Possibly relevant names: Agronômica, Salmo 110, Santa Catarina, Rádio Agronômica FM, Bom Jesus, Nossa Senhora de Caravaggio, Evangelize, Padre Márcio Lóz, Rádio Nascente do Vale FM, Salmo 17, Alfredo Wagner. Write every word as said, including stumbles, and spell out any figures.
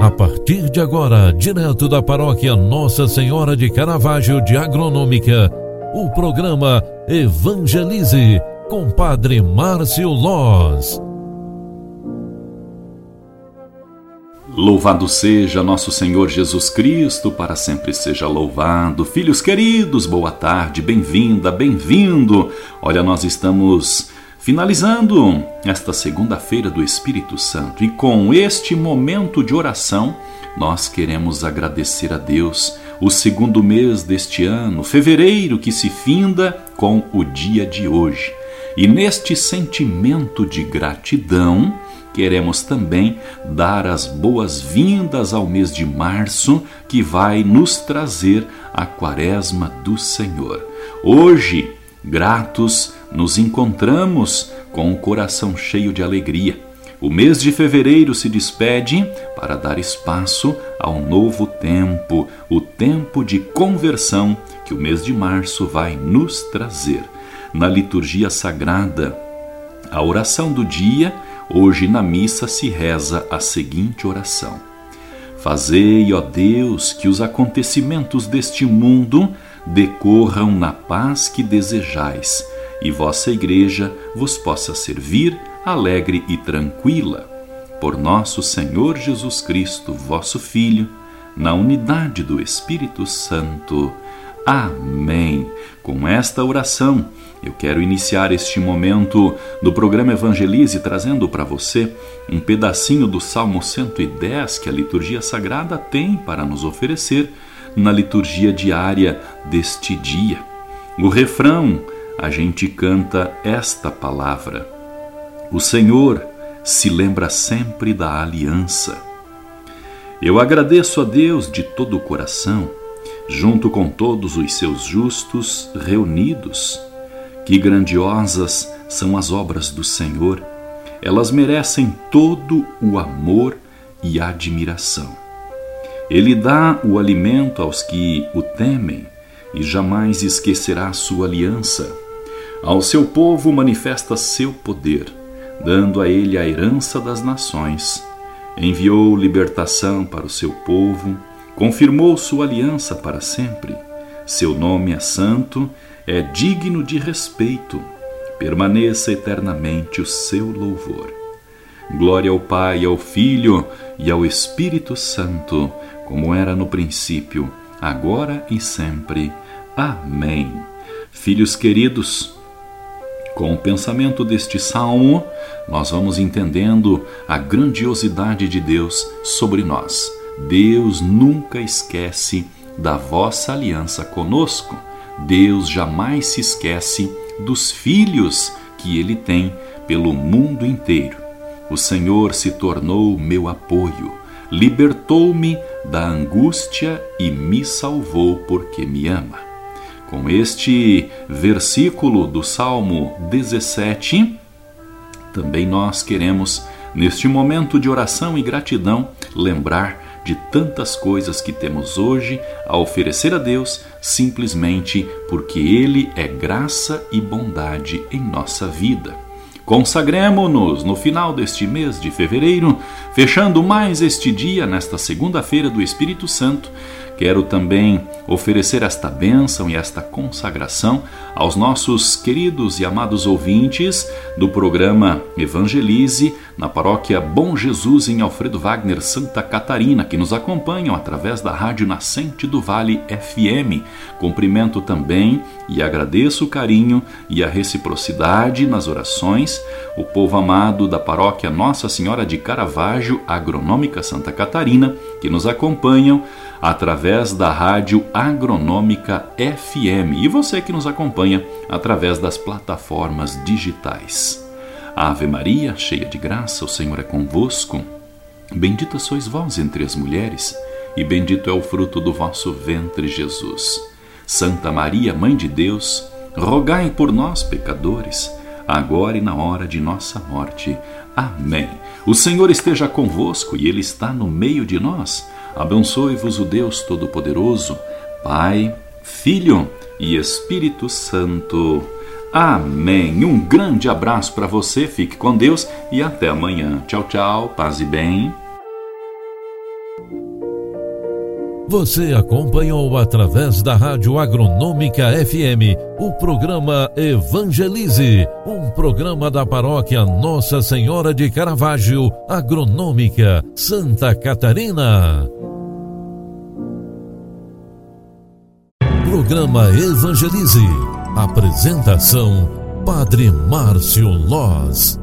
A partir de agora, direto da paróquia Nossa Senhora de Caravaggio de Agronômica, o programa Evangelize com Padre Márcio Lóz. Louvado seja nosso Senhor Jesus Cristo, para sempre seja louvado. Filhos queridos, boa tarde, bem-vinda, bem-vindo. Olha, nós estamos finalizando esta segunda-feira do Espírito Santo, e com este momento de oração nós queremos agradecer a Deus o segundo mês deste ano, fevereiro, que se finda com o dia de hoje. E neste sentimento de gratidão, queremos também dar as boas-vindas ao mês de março, que vai nos trazer a Quaresma do Senhor. Hoje, gratos, nos encontramos com o coração cheio de alegria. O mês de fevereiro se despede para dar espaço ao novo tempo, o tempo de conversão que o mês de março vai nos trazer. Na liturgia sagrada, a oração do dia, hoje na missa se reza a seguinte oração: Fazei, ó Deus, que os acontecimentos deste mundo decorram na paz que desejais, e vossa igreja vos possa servir alegre e tranquila. Por nosso Senhor Jesus Cristo, vosso Filho, na unidade do Espírito Santo. Amém. Com esta oração, eu quero iniciar este momento do programa Evangelize, trazendo para você um pedacinho do Salmo cento e dez que a liturgia sagrada tem para nos oferecer na liturgia diária deste dia. O refrão, a gente canta esta palavra: O Senhor se lembra sempre da aliança. Eu agradeço a Deus de todo o coração, junto com todos os seus justos reunidos. Que grandiosas são as obras do Senhor! Elas merecem todo o amor e admiração. Ele dá o alimento aos que o temem e jamais esquecerá sua aliança. Ao seu povo manifesta seu poder, dando a ele a herança das nações. Enviou libertação para o seu povo, confirmou sua aliança para sempre. Seu nome é santo, é digno de respeito. Permaneça eternamente o seu louvor. Glória ao Pai, ao Filho e ao Espírito Santo, como era no princípio, agora e sempre. Amém. Filhos queridos, com o pensamento deste salmo, nós vamos entendendo a grandiosidade de Deus sobre nós. Deus nunca esquece da vossa aliança conosco. Deus jamais se esquece dos filhos que Ele tem pelo mundo inteiro. O Senhor se tornou meu apoio, libertou-me da angústia e me salvou porque me ama. Com este versículo do Salmo dezessete, também nós queremos, neste momento de oração e gratidão, lembrar de tantas coisas que temos hoje a oferecer a Deus, simplesmente porque Ele é graça e bondade em nossa vida. Consagremo-nos no final deste mês de fevereiro, fechando mais este dia, nesta segunda-feira do Espírito Santo. Quero também oferecer esta bênção e esta consagração aos nossos queridos e amados ouvintes do programa Evangelize, na paróquia Bom Jesus, em Alfredo Wagner, Santa Catarina, que nos acompanham através da Rádio Nascente do Vale F M. Cumprimento também e agradeço o carinho e a reciprocidade nas orações o povo amado da paróquia Nossa Senhora de Caravaggio, Agronômica, Santa Catarina, que nos acompanham através da Rádio Agronômica F M, e você que nos acompanha através das plataformas digitais. Ave Maria, cheia de graça, o Senhor é convosco. Bendita sois vós entre as mulheres, e bendito é o fruto do vosso ventre, Jesus. Santa Maria, Mãe de Deus, rogai por nós, pecadores, agora e na hora de nossa morte. Amém. O Senhor esteja convosco, e Ele está no meio de nós. Abençoe-vos o Deus Todo-Poderoso, Pai, Filho e Espírito Santo. Amém. Um grande abraço para você, fique com Deus e até amanhã. Tchau, tchau, paz e bem. Você acompanhou através da Rádio Agronômica F M o programa Evangelize, um programa da paróquia Nossa Senhora de Caravaggio, Agronômica, Santa Catarina. Programa Evangelize. Apresentação: Padre Márcio Lóz.